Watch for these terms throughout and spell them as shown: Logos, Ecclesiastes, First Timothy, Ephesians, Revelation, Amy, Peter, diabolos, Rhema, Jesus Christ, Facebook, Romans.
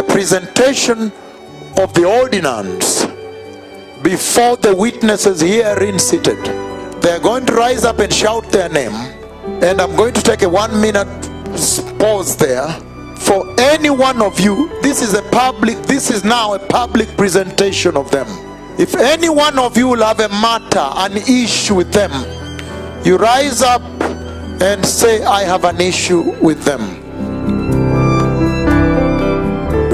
representation of the ordinance before the witnesses herein seated. They are going to rise up and shout their name, and I'm going to take a 1-minute pause there. For any one of you, this is now a public presentation of them. If any one of you will have a matter, an issue with them, you rise up and say, I have an issue with them.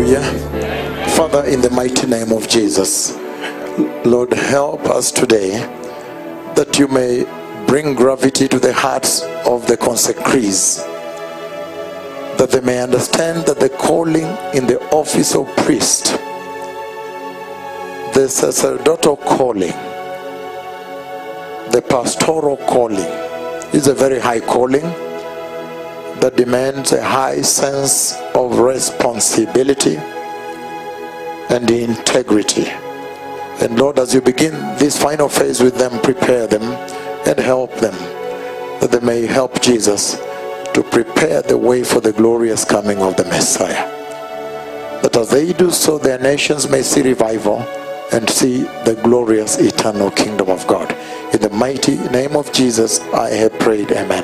Yeah. Father, in the mighty name of Jesus, Lord, help us today that you may bring gravity to the hearts of the consecrees, that they may understand that the calling in the office of priest, the sacerdotal calling, the pastoral calling, is a very high calling that demands a high sense of responsibility and integrity. And Lord, as you begin this final phase with them, prepare them and help them that they may help Jesus to prepare the way for the glorious coming of the Messiah, that as they do so, their nations may see revival and see the glorious eternal kingdom of God. In the mighty name of Jesus I have prayed, amen.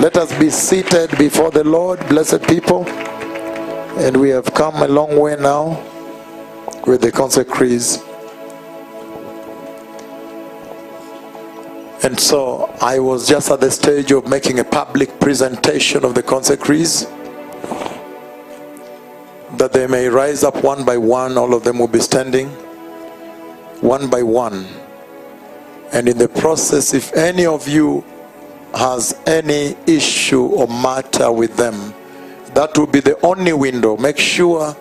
Let us be seated before the Lord, blessed people, and we have come a long way now with the consecrees. And so I was just at the stage of making a public presentation of the consecrees, that they may rise up one by one. All of them will be standing one by one, and in the process, if any of you has any issue or matter with them, that will be the only window. Make sure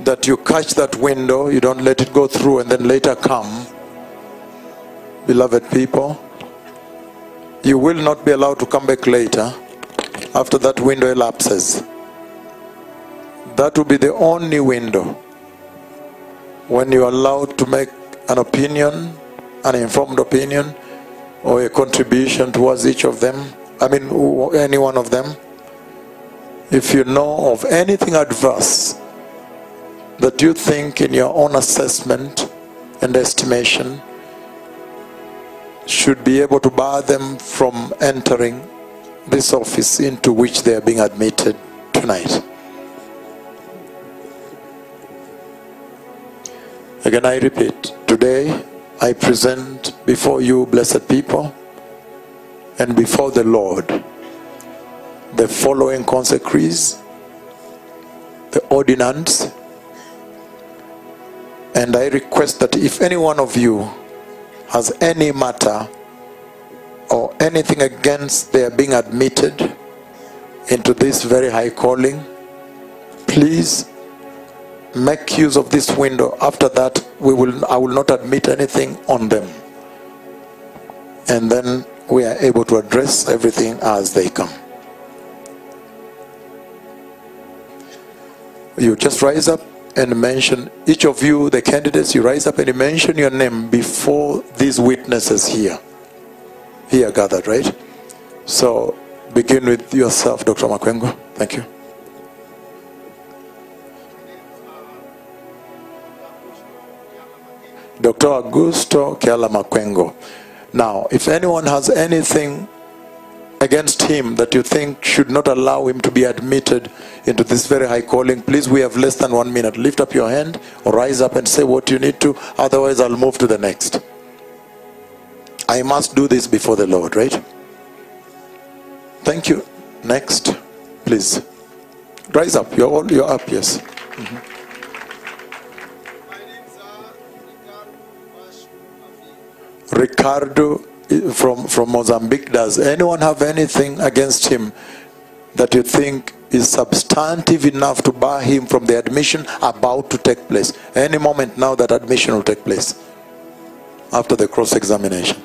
that you catch that window, you don't let it go through and then later come. Beloved people, you will not be allowed to come back later after that window elapses. That will be the only window when you are allowed to make an opinion, an informed opinion, or a contribution towards each of them, any one of them. If you know of anything adverse that you think in your own assessment and estimation should be able to bar them from entering this office into which they are being admitted tonight. Again, I repeat, today I present before you, blessed people, and before the Lord, the following consecrees, the ordinance, and I request that if any one of you has any matter or anything against their being admitted into this very high calling, please make use of this window. After that, I will not admit anything on them, and then we are able to address everything as they come. You just rise up and mention, each of you, the candidates, you rise up and you mention your name before these witnesses here gathered, right? So begin with yourself, Dr. Makwengo. Thank you. Dr. Augusto Kiala Makwengo. Now, if anyone has anything against him that you think should not allow him to be admitted into this very high calling, please, we have less than 1 minute. Lift up your hand or rise up and say what you need to, otherwise I'll move to the next. I must do this before the Lord, right? Thank you. Next, please rise up. You're up, yes. Mm-hmm. Ricardo from Mozambique. Does anyone have anything against him that you think is substantive enough to bar him from the admission about to take place? Any moment now that admission will take place after the cross-examination.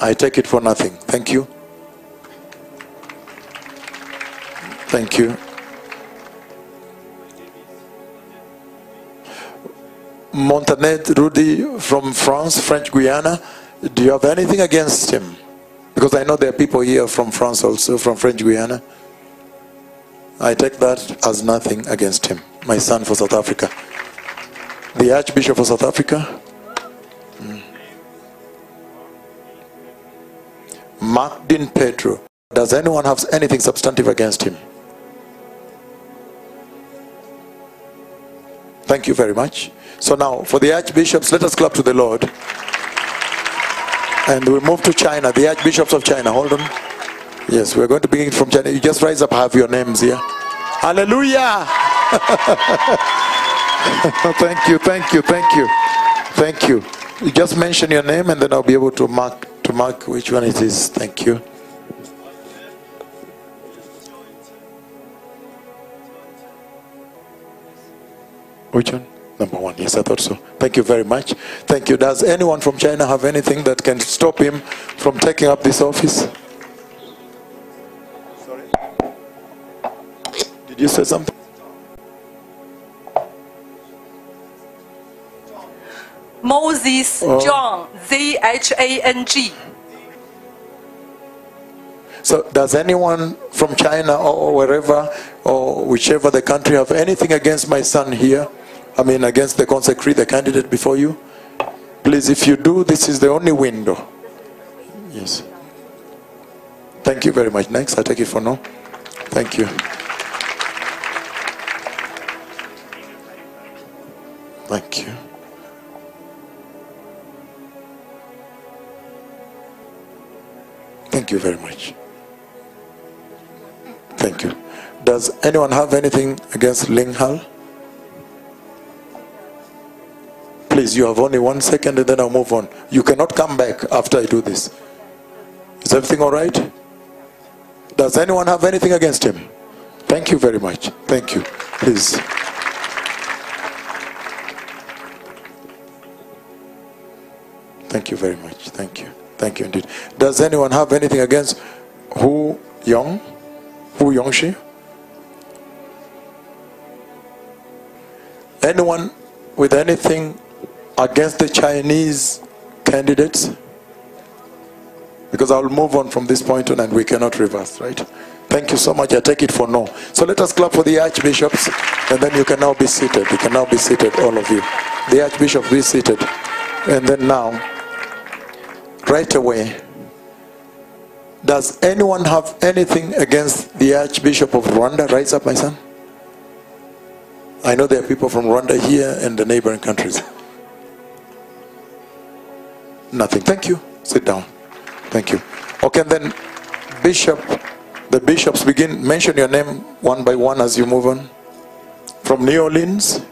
I take it for nothing. Thank you. Thank you. Montanet Rudy from France, French Guiana. Do you have anything against him? Because I know there are people here from France also, from French Guiana. I take that as nothing against him. my son for South Africa, the Archbishop of South Africa. Martin Pedro. Does anyone have anything substantive against him? Thank you very much. So now, for the archbishops, let us clap to the Lord. And we move to China, the archbishops of China. Hold on. Yes, we're going to begin from China. You just rise up, have your names here. Hallelujah! Thank you, thank you, thank you. Thank you. You just mention your name and then I'll be able to mark which one it is. Thank you. Which one? Number one. Yes, I thought so. Thank you very much. Thank you. Does anyone from China have anything that can stop him from taking up this office? Sorry. Did you say something? Moses John, Zhang. So does anyone from China or wherever or whichever the country have anything against my son here? I mean against the consecrate, the candidate before you? Please, if you do, this is the only window. Yes. Thank you very much. Next, I take it for now. Thank you. Thank you. Thank you very much. Thank you. Does anyone have anything against Ling Hal? Please, you have only 1 second and then I'll move on. You cannot come back after I do this. Is everything all right? Does anyone have anything against him? Thank you very much. Thank you. Please. Thank you very much. Thank you. Thank you indeed. Does anyone have anything against Hu Yong? Hu Yongshi? Anyone with anything against the Chinese candidates? Because I'll move on from this point on and we cannot reverse, right? Thank you so much. I take it for no. So let us clap for the archbishops and then you can now be seated. You can now be seated, all of you. The archbishop, be seated. And then now, right away, does anyone have anything against the Archbishop of Rwanda? Rise up, my son. I know there are people from Rwanda here and the neighboring countries. Nothing. Thank you. Sit down. Thank you. Okay, and then Bishop, the bishops begin. Mention your name one by one as you move on. From New Orleans,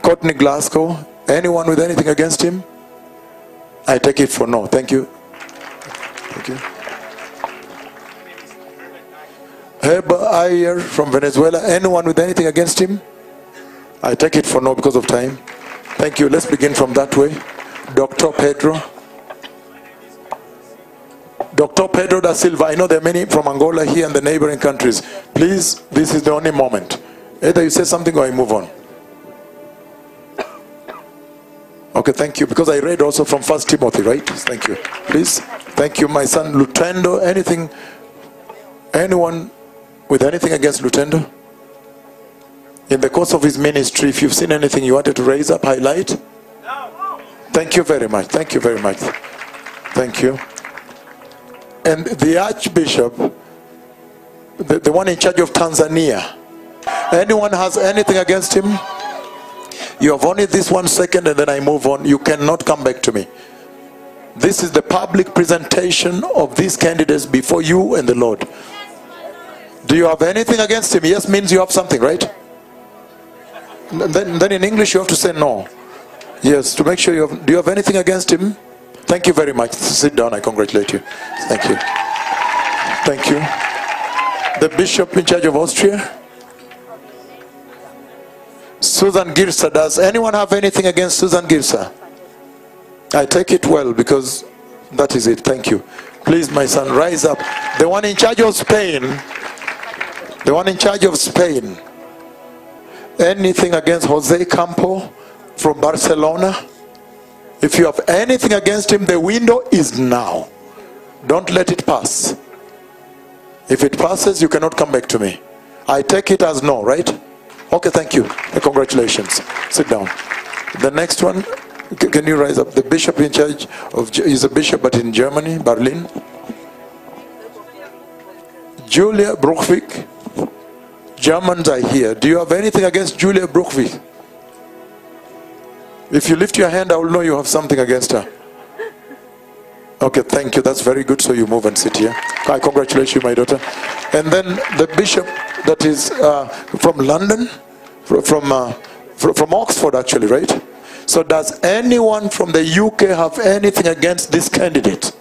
Courtney Glasgow. Anyone with anything against him? I take it for no. Thank you. Thank you. Heber Ayer from Venezuela. Anyone with anything against him? I take it for no because of time. Thank you. Let's begin from that way. Dr. Pedro. Dr. Pedro da Silva. I know there are many from Angola here and the neighboring countries. Please, this is the only moment. Either you say something or I move on. Okay, thank you. Because I read also from First Timothy, right? Thank you. Please. Thank you, my son. Lutendo, anything? Anyone with anything against Lutendo? In the course of his ministry, if you've seen anything you wanted to raise up, highlight? No. Thank you very much. Thank you very much. Thank you. And the Archbishop, the one in charge of Tanzania. Anyone has anything against him? You have only this 1 second and then I move on. You cannot come back to me. This is the public presentation of these candidates before you and the Lord. Do you have anything against him? Yes means you have something, right? Then in English you have to say no. Yes, to make sure you have. Do you have anything against him? Thank you very much. Sit down. I congratulate you. Thank you. Thank you. The bishop in charge of Austria, Susan Girsa. Does anyone have anything against Susan Girsa? I take it well because that is it. Thank you. Please, my son, rise up. The one in charge of Spain. The one in charge of Spain. Anything against Jose Campo from Barcelona? If you have anything against him, the window is now. Don't let it pass. If it passes, you cannot come back to me. I take it as no, right? Okay, thank you. Congratulations. Sit down. The next one, can you rise up? The bishop in charge of, he's a bishop but in Germany, Berlin. Julia Bruchwick. Germans are here. Do you have anything against Julia Bruchwick? If you lift your hand, I will know you have something against her. Okay, thank you. That's very good. So you move and sit here. I congratulate you, my daughter. And then the bishop that is from London, from Oxford actually, right? So does anyone from the UK have anything against this candidate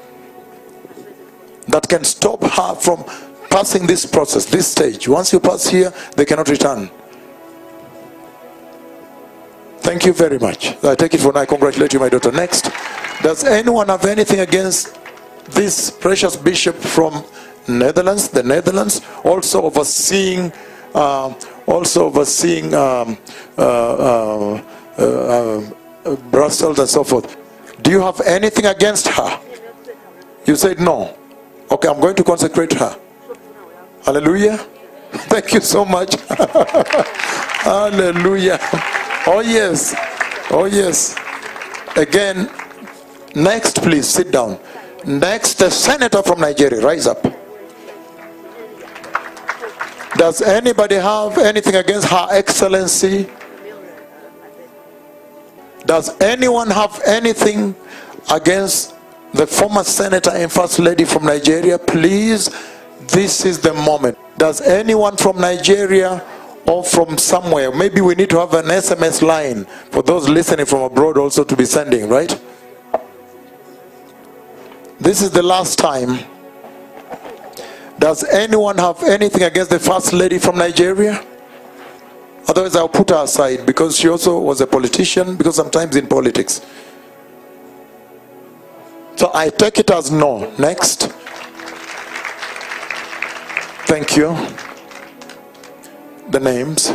that can stop her from passing this process, this stage? Once you pass here, they cannot return. Thank you very much. I take it for now. I congratulate you, my daughter. Next. Does anyone have anything against this precious bishop from Netherlands, the Netherlands, also overseeing Brussels and so forth? Do you have anything against her? You said no. Okay, I'm going to consecrate her. Hallelujah. Thank you so much. Hallelujah. Oh yes. Oh yes. Again. Next, please sit down. Next, the senator from Nigeria, rise up. Does anybody have anything against Her Excellency? Does anyone have anything against the former senator and first lady from Nigeria? Please, this is the moment. Does anyone from Nigeria or from somewhere? Maybe we need to have an SMS line for those listening from abroad also to be sending, right? This is the last time. Does anyone have anything against the first lady from Nigeria? Otherwise I'll put her aside, because she also was a politician, because sometimes in politics. So I take it as no. Next. Thank you. The names.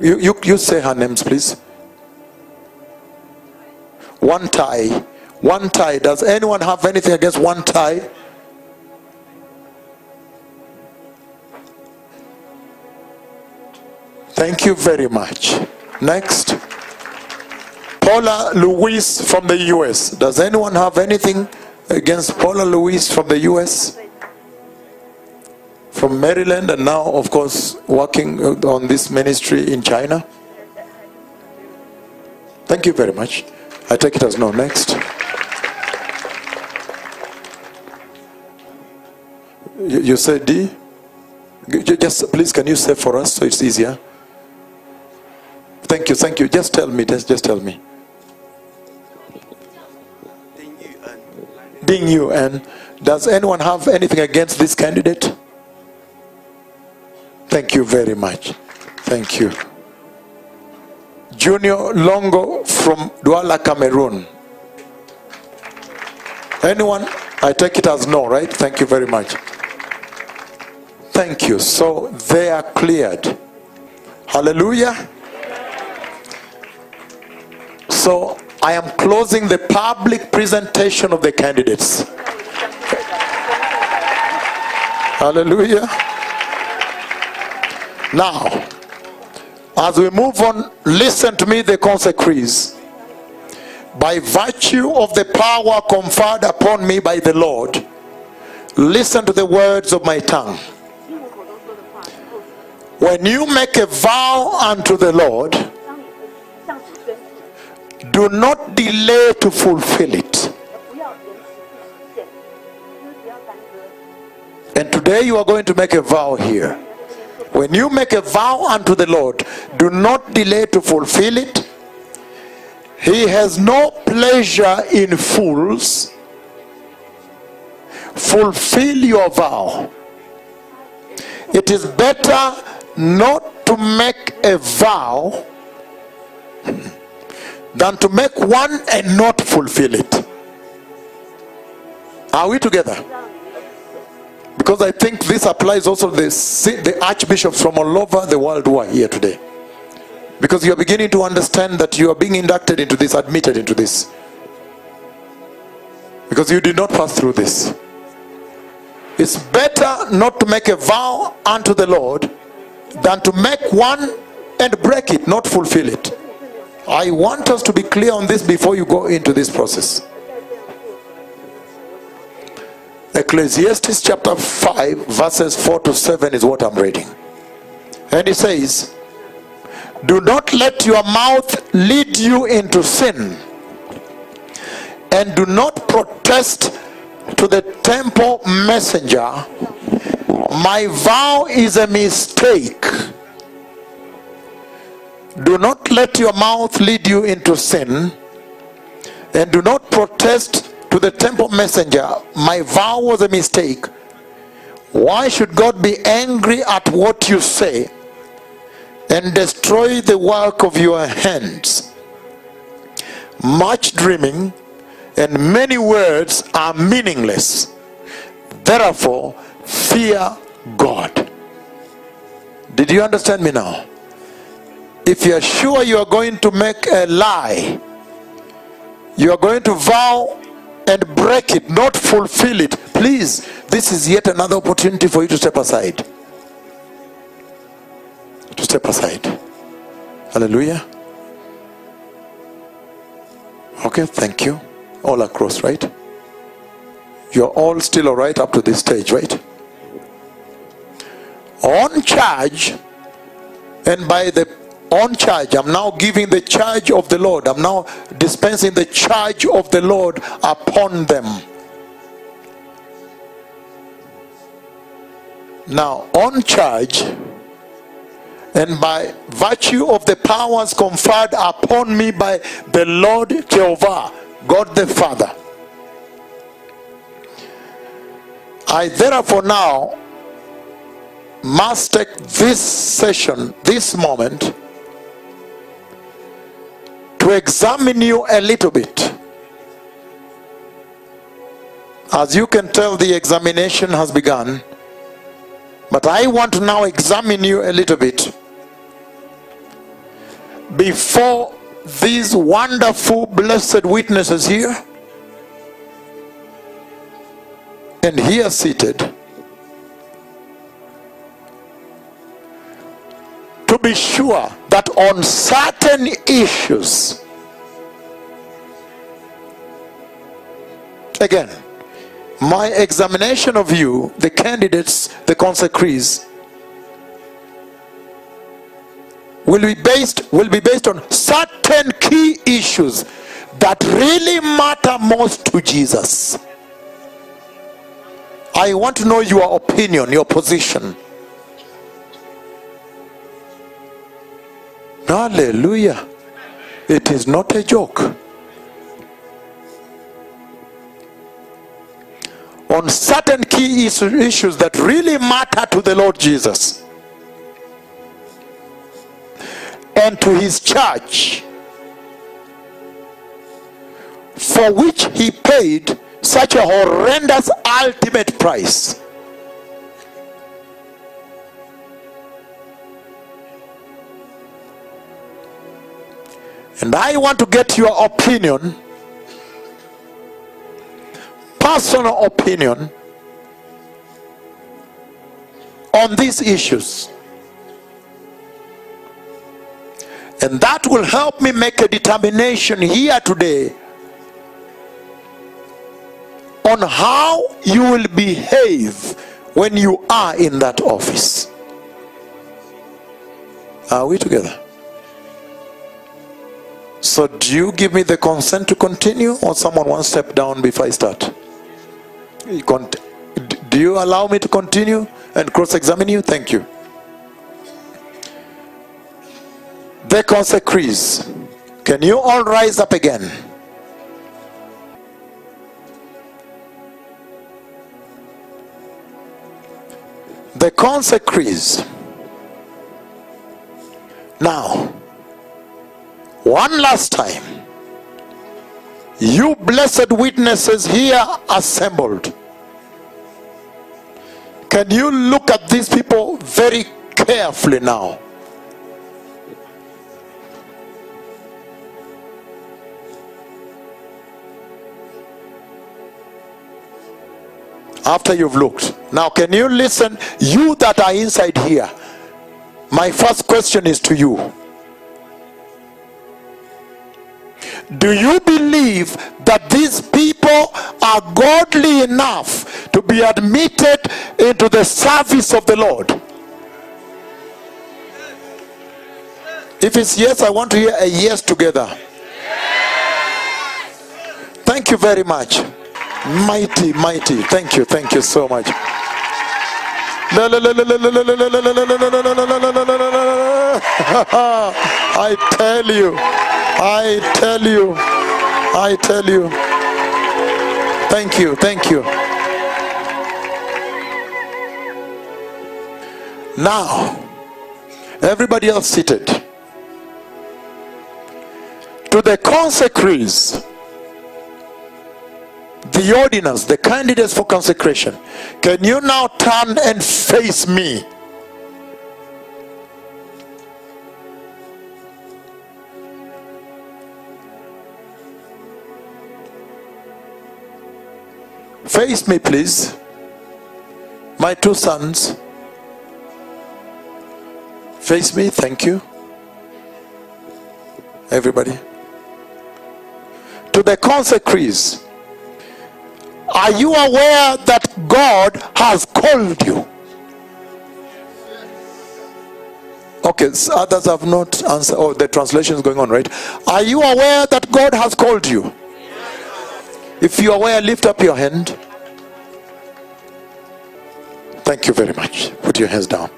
You say her names, please. One tie. One tie. Does anyone have anything against one tie? Thank you very much. Next. Paula Louise from the US. Does anyone have anything against Paula Louise from the US? From Maryland, and now of course working on this ministry in China. Thank you very much. I take it as no. Next. You say D? Just please, can you say for us so it's easier? Thank you, thank you. Just tell me, just tell me. Ding UN. Does anyone have anything against this candidate? Thank you very much. Thank you. Junior Longo from Douala, Cameroon. Anyone? I take it as no, right? Thank you very much. Thank you. So they are cleared. Hallelujah. So I am closing the public presentation of the candidates. Hallelujah. Now, as we move on, listen to me, the consecrees. By virtue of the power conferred upon me by the Lord, listen to the words of my tongue. When you make a vow unto the Lord, do not delay to fulfill it. And today you are going to make a vow here. When you make a vow unto the Lord, do not delay to fulfill it. He has no pleasure in fools. Fulfill your vow. It is better not to make a vow than to make one and not fulfill it. Are we together? Because I think this applies also to the archbishops from all over the world who are here today. Because you are beginning to understand that you are being inducted into this, admitted into this. Because you did not pass through this. It's better not to make a vow unto the Lord than to make one and break it, not fulfill it. I want us to be clear on this before you go into this process. Ecclesiastes chapter 5 verses 4 to 7 is what I'm reading. And it says, do not let your mouth lead you into sin, and do not protest to the temple messenger, my vow is a mistake. Do not let your mouth lead you into sin, and do not protest to the temple messenger, my vow was a mistake. Why should God be angry at what you say and destroy the work of your hands? Much dreaming and many words are meaningless. Therefore, fear God. Did you understand me now? If you are sure you are going to make a lie, you are going to vow and break it, not fulfill it, please, this is yet another opportunity for you to step aside. To step aside. Hallelujah. Okay, thank you. All across, right? You're all still alright up to this stage, right? On charge, and by the on charge, I'm now giving the charge of the Lord. I'm now dispensing the charge of the Lord upon them. Now, on charge, and by virtue of the powers conferred upon me by the Lord Jehovah, God the Father, I therefore now must take this session, this moment, to examine you a little bit. As you can tell, the examination has begun, but I want to now examine you a little bit before these wonderful blessed witnesses here and here seated, to be sure that on certain issues, again, my examination of you, the candidates, the consecrees, will be based on certain key issues that really matter most to Jesus. I want to know your opinion, your position. Hallelujah. It is not a joke. On certain key issues that really matter to the Lord Jesus and to his church, for which he paid such a horrendous ultimate price. And I want to get your opinion, personal opinion, on these issues. And that will help me make a determination here today on how you will behave when you are in that office. Are we together? So do you give me the consent to continue, or someone one step down before I start? Do you allow me to continue and cross-examine you? Thank you. The consecrees, can you all rise up again? The consecrees. Now, one last time, you blessed witnesses here assembled, can you look at these people very carefully now? after you've looked. Now can you listen, you that are inside here? My first question is to you. Do you believe that these people are godly enough to be admitted into the service of the Lord? If it's yes, I want to hear a yes together. Yes. Thank you very much. Mighty, mighty. Thank you so much. I tell you, thank you, Now, everybody else seated. To the consecrates, the ordinance, the candidates for consecration, can you now turn and face me? Face me, please. My two sons. Face me, thank you. Everybody. To the consecrates, are you aware that God has called you? Okay, so others have not answered. Oh, the translation is going on, right? Are you aware that God has called you? If you are aware, lift up your hand. Thank you very much. Put your hands down.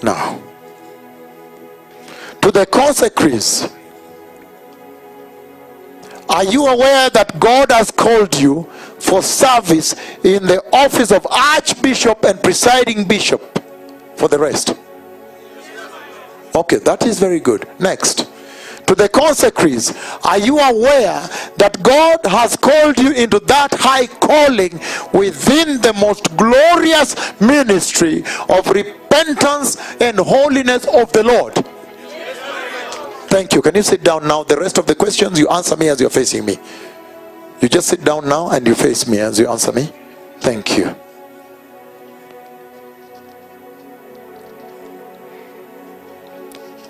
Now, to the consecrates, are you aware that God has called you for service in the office of Archbishop and presiding bishop for the rest? Okay, that is very good. Next. To the consecrates, are you aware that God has called you into that high calling within the most glorious ministry of repentance and holiness of the Lord? Thank you. Can you sit down now? The rest of the questions you answer me as you're facing me. You just sit down now and you face me as you answer me. Thank you.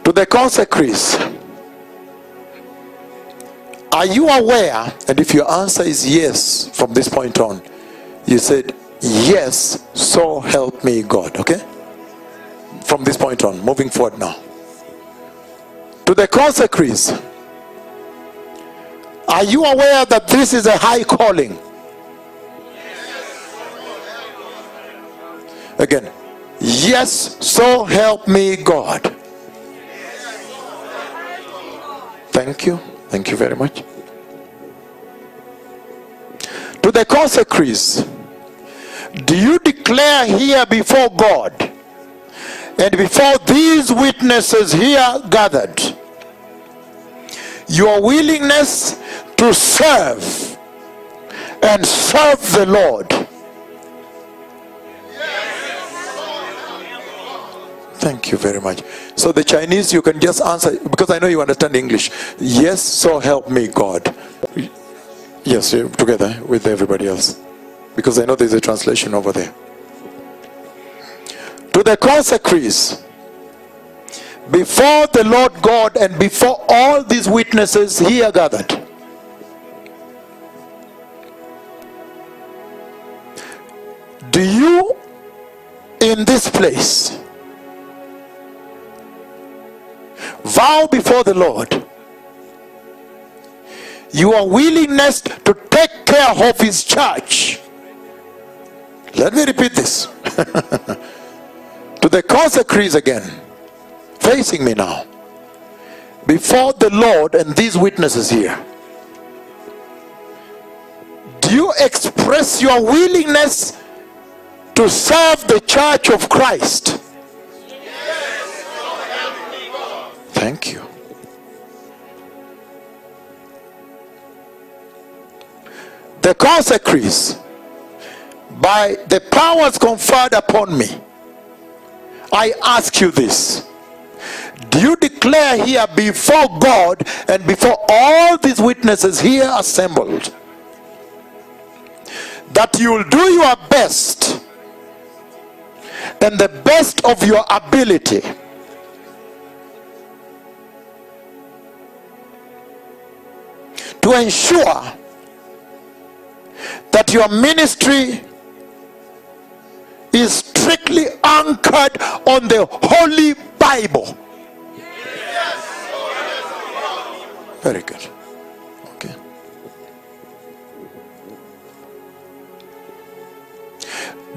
To the consecrates, are you aware, and if your answer is yes, from this point on, you said, yes, so help me God, okay? From this point on, moving forward now. To the consecrates, are you aware that this is a high calling? Again, yes, so help me God. Thank you. Thank you very much. To the consecrates, do you declare here before God and before these witnesses here gathered your willingness to serve and serve the Lord? Thank you very much. So the Chinese, you can just answer, because I know you understand English. Yes, so help me God. Yes, together with everybody else, because I know there's a translation over there. To the consecrates, before the Lord God and before all these witnesses here gathered, do you in this place vow before the Lord your willingness to take care of his church? Let me repeat this. To the consecrates again, facing me now, before the Lord and these witnesses here, do you express your willingness to serve the church of Christ? Thank you. The consecrates, by the powers conferred upon me, I ask you this. Do you declare here before God and before all these witnesses here assembled that you will do your best and the best of your ability. To ensure that your ministry is strictly anchored on the Holy Bible. Yes. Very good. Okay.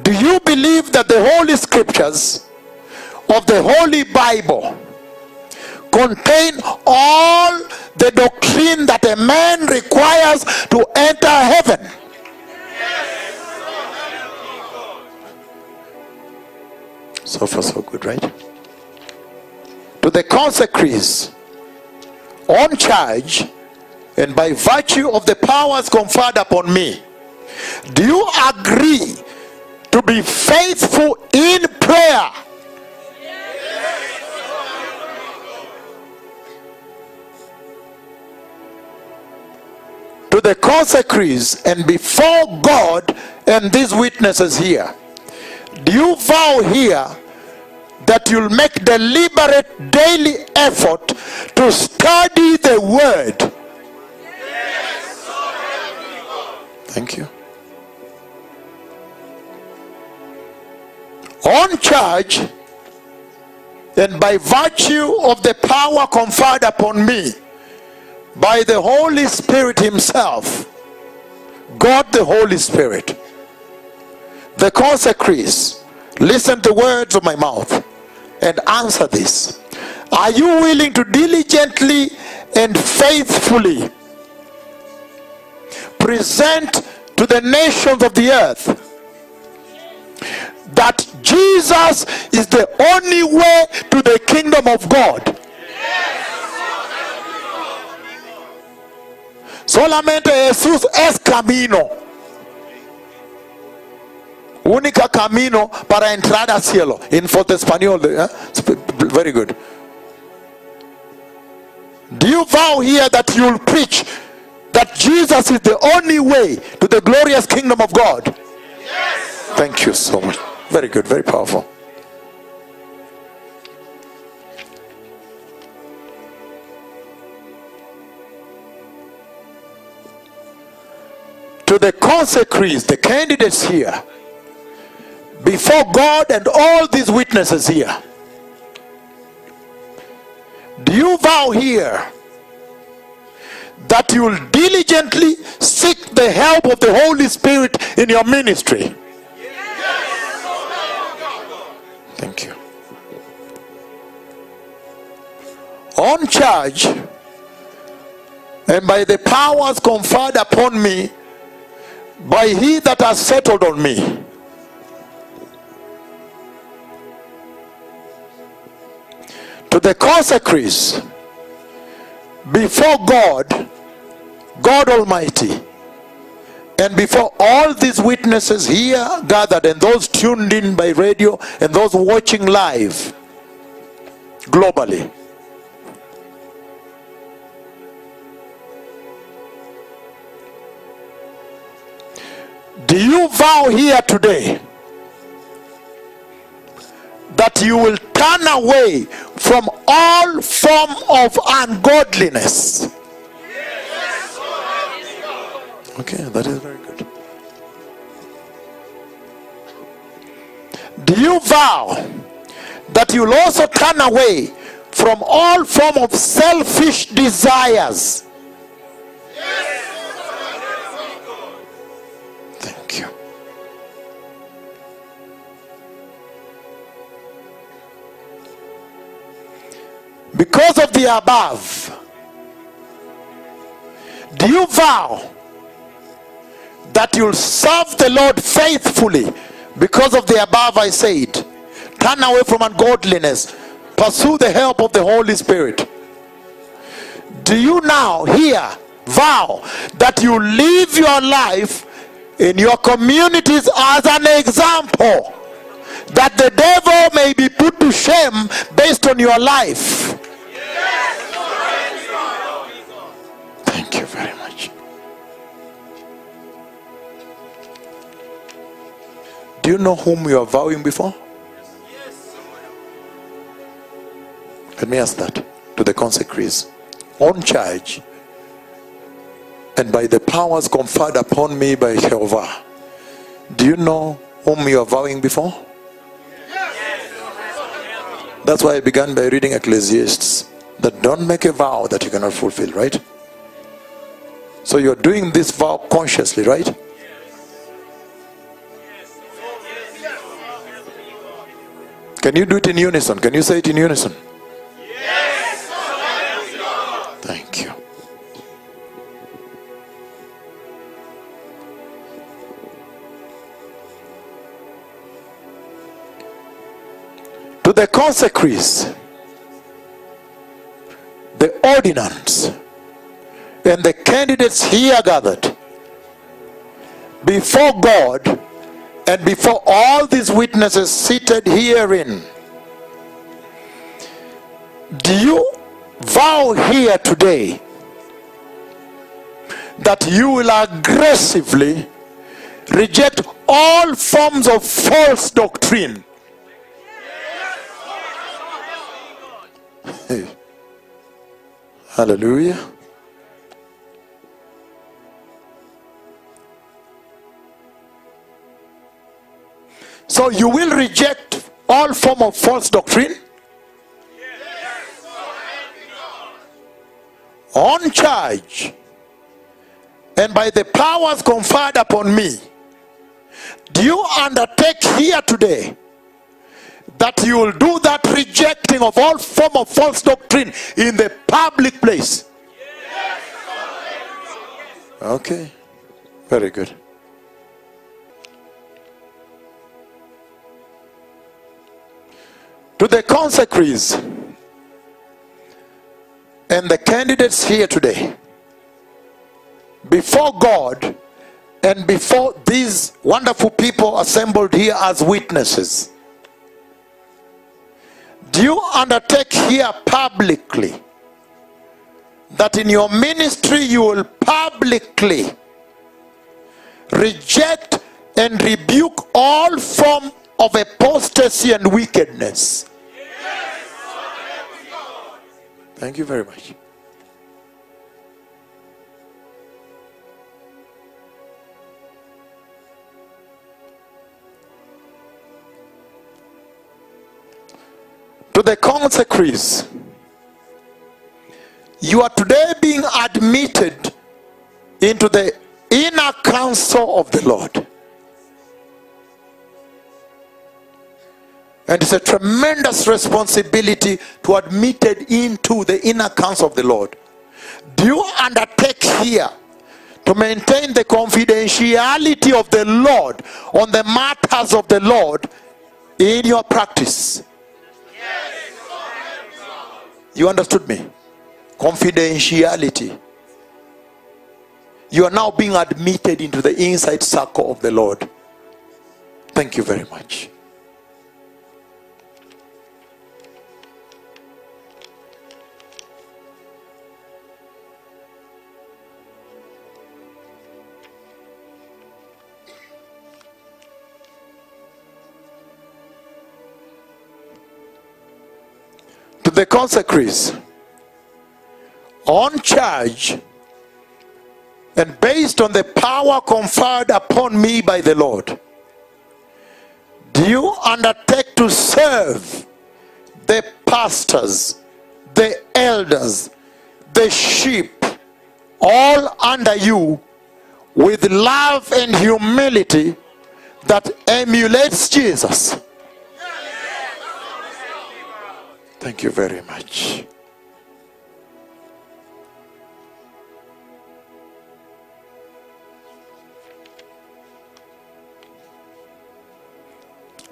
Do you believe that the Holy Scriptures of the Holy Bible contain all the doctrine that a man requires to enter heaven? Yes. So far so good, right? To the consecrates on charge and by virtue of the powers conferred upon me, do you agree to be faithful in prayer? To the consecrates and before God and these witnesses here, do you vow here that you'll make deliberate daily effort to study the word? Yes. Thank you. On charge and by virtue of the power conferred upon me by the Holy Spirit himself, God the Holy Spirit, the consecrates, listen to words of my mouth and answer this. Are you willing to diligently and faithfully present to the nations of the earth that Jesus is the only way to the kingdom of God? Solamente Jesús es camino, única camino para entrar al cielo. In fourth Espanol, very good. Do you vow here that you'll preach that Jesus is the only way to the glorious kingdom of God? Yes. Thank you so much. Very good, very powerful. To the consecrates, the candidates here, before God and all these witnesses here, do you vow here that you will diligently seek the help of the Holy Spirit in your ministry? Yes. Thank you. On charge and by the powers conferred upon me by he that has settled on me, to the consecrates before God Almighty and before all these witnesses here gathered and those tuned in by radio and those watching live globally, do you vow here today that you will turn away from all form of ungodliness? Yes. Okay, that is very good. Do you vow that you will also turn away from all form of selfish desires? Yes. Because of the above, do you vow that you'll serve the Lord faithfully? Because of the above I said, turn away from ungodliness, pursue the help of the Holy Spirit. Do you now here vow that you live your life in your communities as an example, that the devil may be put to shame based on your life? Thank you very much. Do you know whom you are vowing before? Let me ask that to the consecrates. On charge and by the powers conferred upon me by Jehovah. Do you know whom you are vowing before? That's why I began by reading Ecclesiastes, that don't make a vow that you cannot fulfill, right? So you're doing this vow consciously, right? Can you do it in unison? Can you say it in unison? Yes. Thank you. To the consecrates, the ordinance, and the candidates here gathered before God and before all these witnesses seated herein, do you vow here today that you will aggressively reject all forms of false doctrine? Hey. Hallelujah. So you will reject all form of false doctrine? Yes. On charge and by the powers conferred upon me, do you undertake here today that you will do that rejecting of all form of false doctrine in the public place? Yes. Okay, very good. To the consecrates and the candidates here today, before God and before these wonderful people assembled here as witnesses, do you undertake here publicly that in your ministry you will publicly reject and rebuke all form of apostasy and wickedness? Yes. Thank you very much. To the consecrates, you are today being admitted into the inner council of the Lord. And it's a tremendous responsibility to admitted into the inner council of the Lord. Do you undertake here to maintain the confidentiality of the Lord on the matters of the Lord in your practice? Yes. You understood me? Confidentiality. You are now being admitted into the inside circle of the Lord. Thank you very much. The consecrates, on charge and based on the power conferred upon me by the Lord, do you undertake to serve the pastors, the elders, the sheep, all under you, with love and humility that emulates Jesus? Thank you very much.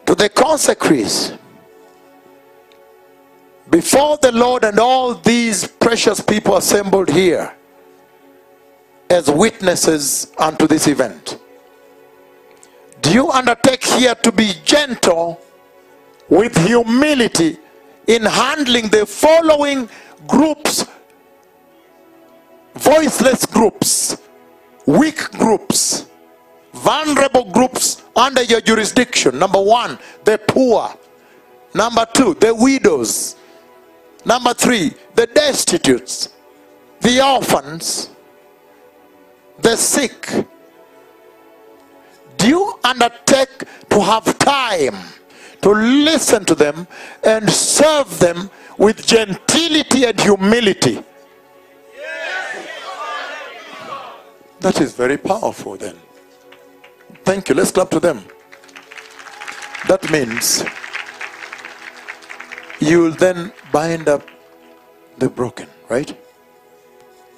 To the consecrates, before the Lord and all these precious people assembled here as witnesses unto this event, do you undertake here to be gentle with humility in handling the following groups: voiceless groups, weak groups, vulnerable groups under your jurisdiction. Number one, the poor. Number two, the widows. Number three, the destitutes, the orphans, the sick. Do you undertake to have time to listen to them and serve them with gentility and humility? That is very powerful then. Thank you. Let's clap to them. That means you will then bind up the broken, right?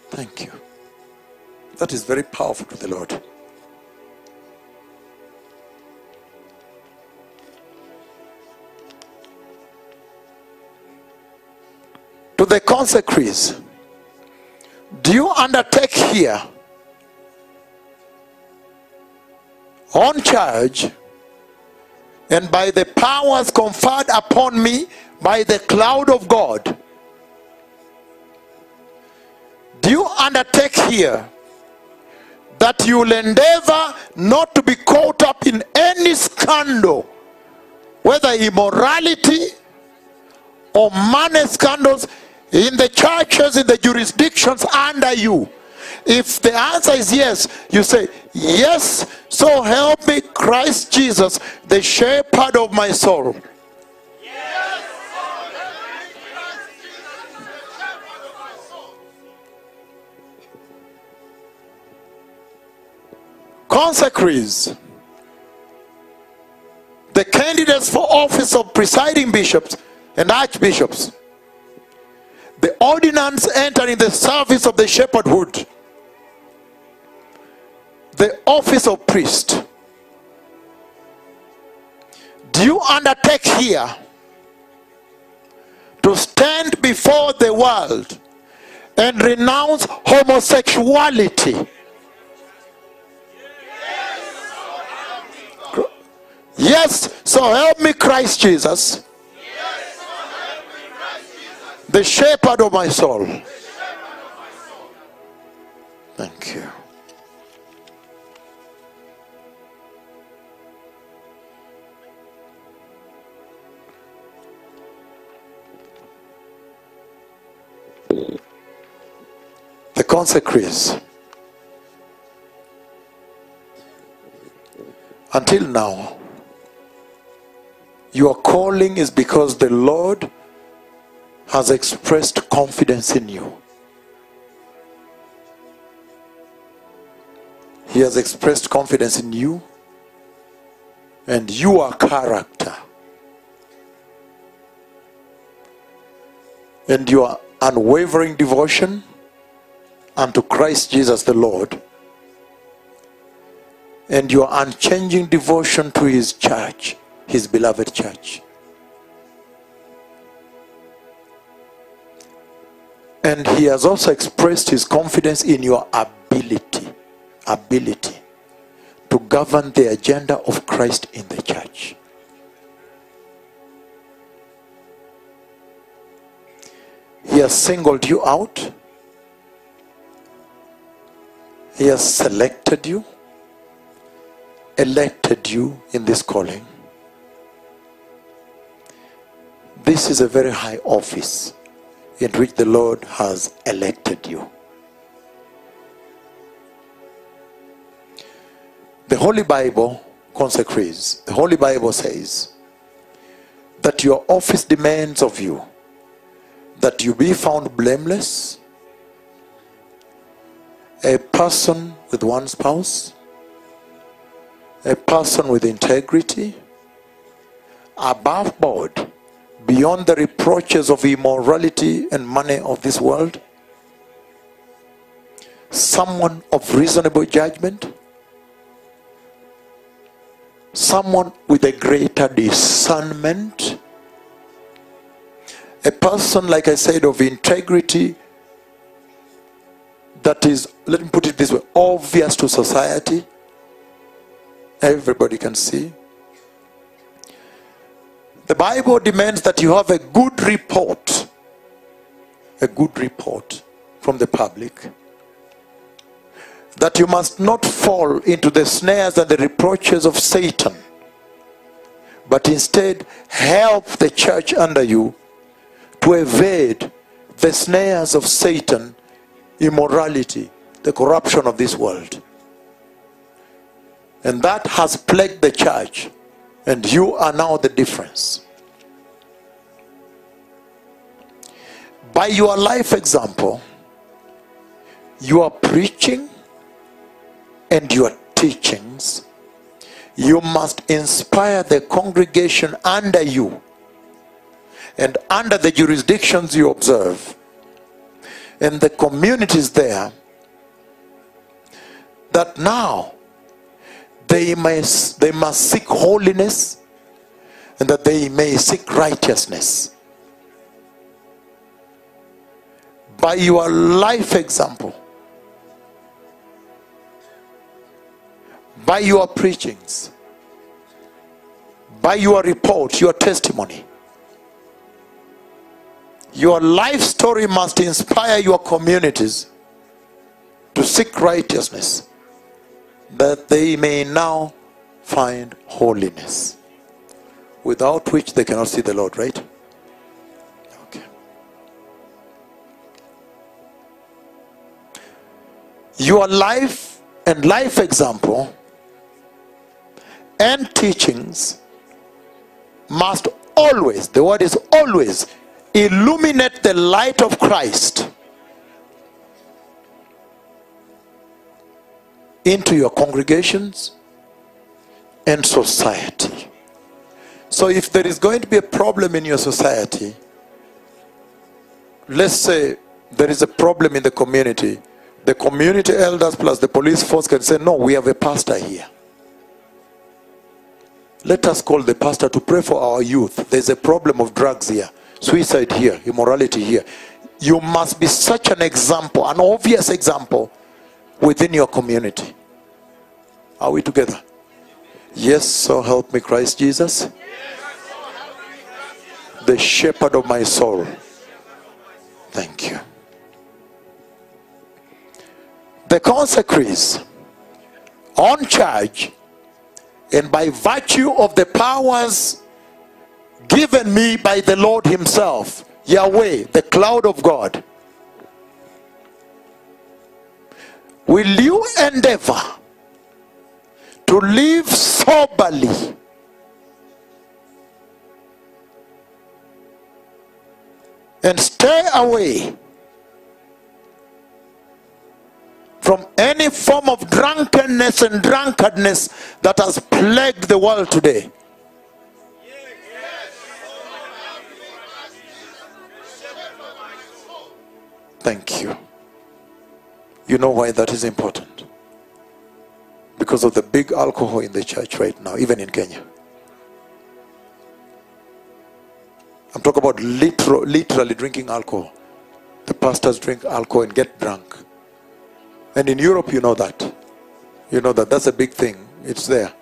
Thank you. That is very powerful to the Lord. To the consecrates, do you undertake here on charge and by the powers conferred upon me by the cloud of God? Do you undertake here that you will endeavor not to be caught up in any scandal, whether immorality or money scandals, in the churches, in the jurisdictions under you? If the answer is yes, you say, yes, so help me Christ Jesus, the shepherd of my soul. Yes, so help me Christ Jesus, the shepherd of my soul. Consecrates, the candidates for office of presiding bishops and archbishops, the ordinance entering the service of the shepherdhood, the office of priest. Do you undertake here to stand before the world and renounce homosexuality? Yes, so help me Christ Jesus, the shepherd of my soul. Thank you. The consecrates. Until now, your calling is because the Lord has expressed confidence in you. He has expressed confidence in you and your character and your unwavering devotion unto Christ Jesus the Lord, and your unchanging devotion to his church, his beloved church. And he has also expressed his confidence in your ability to govern the agenda of Christ in the church. He has singled you out. He has selected you, elected you in this calling. This is a very high office in which the Lord has elected you. The Holy Bible consecrates. The Holy Bible says that your office demands of you that you be found blameless, a person with one spouse, a person with integrity, above board, beyond the reproaches of immorality and money of this world, someone of reasonable judgment, someone with a greater discernment, a person, like I said, of integrity that is, let me put it this way, obvious to society, everybody can see. The Bible demands that you have a good report from the public. that you must not fall into the snares and the reproaches of Satan, but instead help the church under you to evade the snares of Satan, immorality, the corruption of this world. And that has plagued the church, and you are now the difference. By your life example, your preaching and your teachings, you must inspire the congregation under you and under the jurisdictions you observe and the communities there, that now they must seek holiness, and that they may seek righteousness. By your life example, by your preachings, by your report, your testimony, your life story must inspire your communities to seek righteousness, that they may now find holiness, without which they cannot see the Lord, right? Okay. Your life and life example and teachings must always, the word is always, illuminate the light of Christ into your congregations and society. So if there is going to be a problem in your society, let's say there is a problem in the community, the community elders plus the police force can say, no, we have a pastor here. Let us call the pastor to pray for our youth. There's a problem of drugs here, suicide here, immorality here. You must be such an example, an obvious example within your community. Are we together? Yes, so help me Christ Jesus, the shepherd of my soul. Thank you. The consecrates on charge and by virtue of the powers given me by the Lord himself, Yahweh, the cloud of God, will you endeavor to live soberly, and stay away from any form of drunkenness and drunkardness that has plagued the world today? Thank you. You know why that is important? Because of the big alcohol in the church right now, even in Kenya. I'm talking about literally drinking alcohol. The pastors drink alcohol and get drunk. And in Europe, you know that. You know that. That's a big thing. It's there.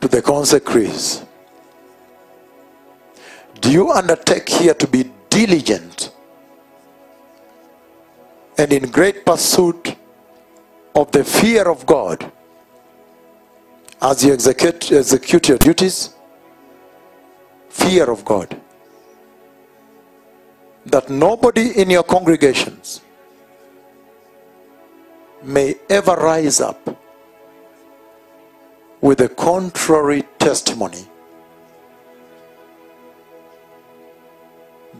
The consecrates, do you undertake here to be diligent and in great pursuit of the fear of God as you execute your duties? Fear of God, that nobody in your congregations may ever rise up with a contrary testimony.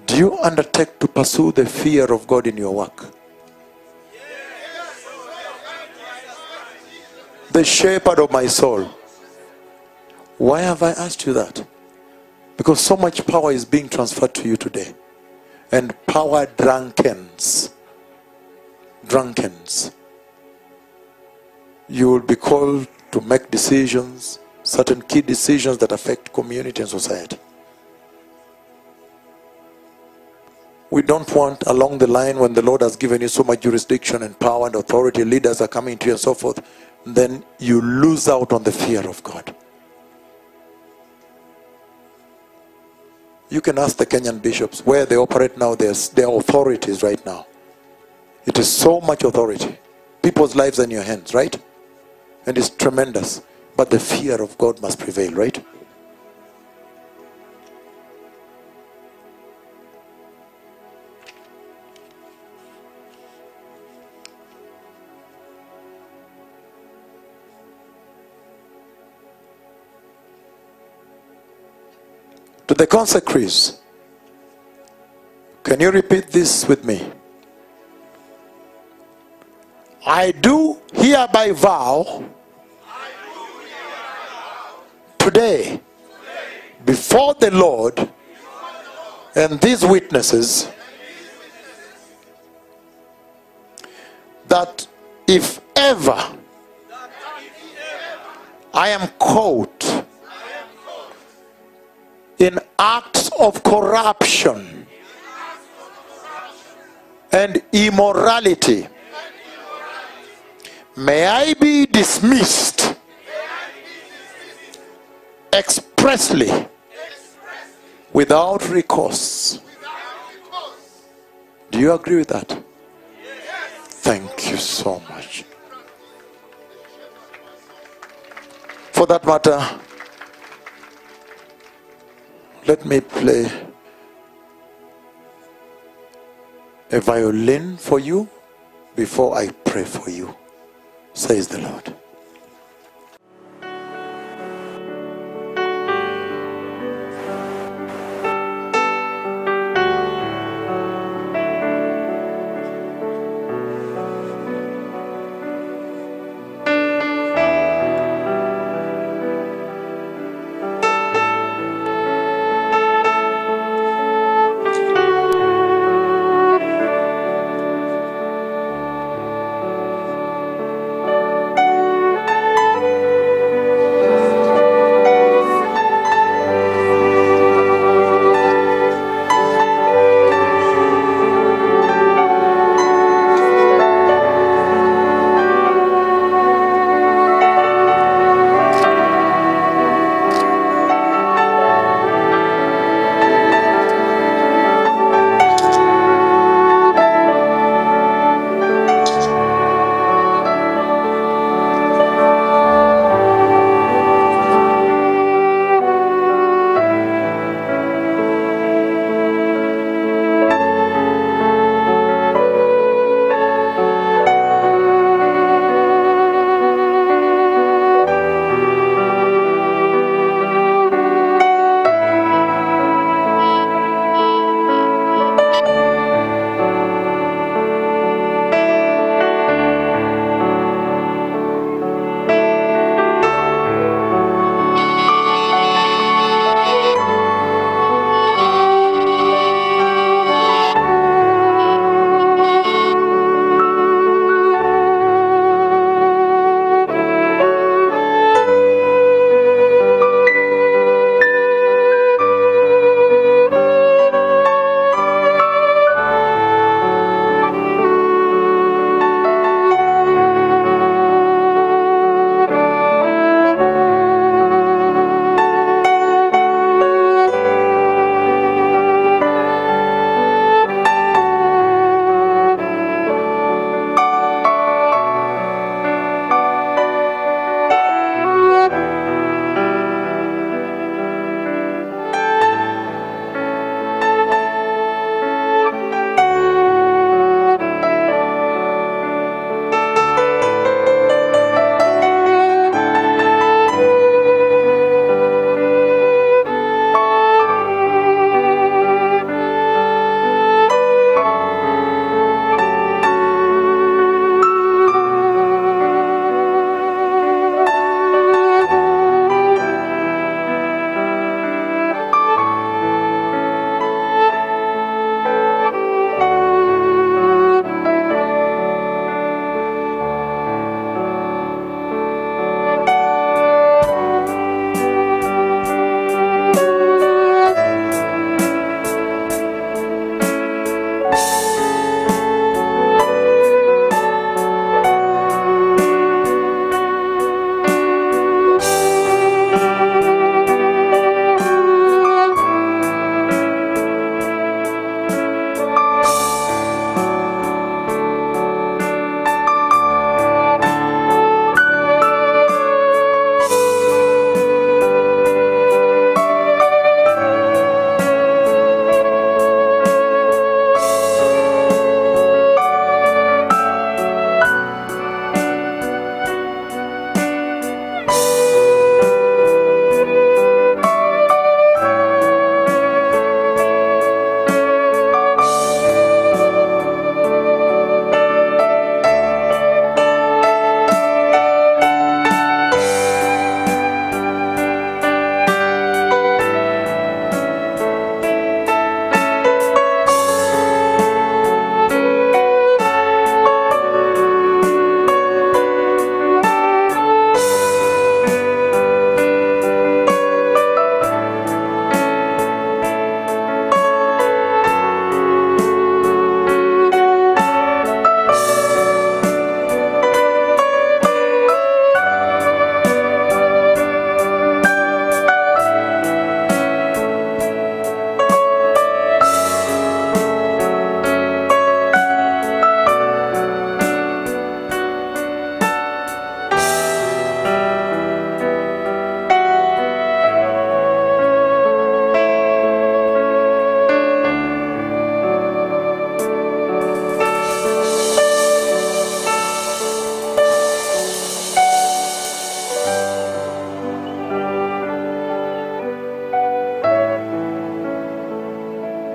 Do you undertake to pursue the fear of God in your work? Yes. The shepherd of my soul. Why have I asked you that? Because so much power is being transferred to you today. And power drunkens. Drunkens. You will be called to make decisions, certain key decisions that affect community and society. We don't want, along the line, when the Lord has given you so much jurisdiction and power and authority, leaders are coming to you and so forth, then you lose out on the fear of God. You can ask the Kenyan bishops where they operate now. They're authorities right now. It is so much authority. People's lives are in your hands, right? And it's tremendous. But the fear of God must prevail, right? To the consecrates, can you repeat this with me? I do hereby vow today before the Lord and these witnesses that if ever I am caught in acts of corruption and immorality, may I be dismissed expressly without recourse. Do you agree with that? Thank you so much. For that matter, let me play a violin for you before I pray for you, says the Lord.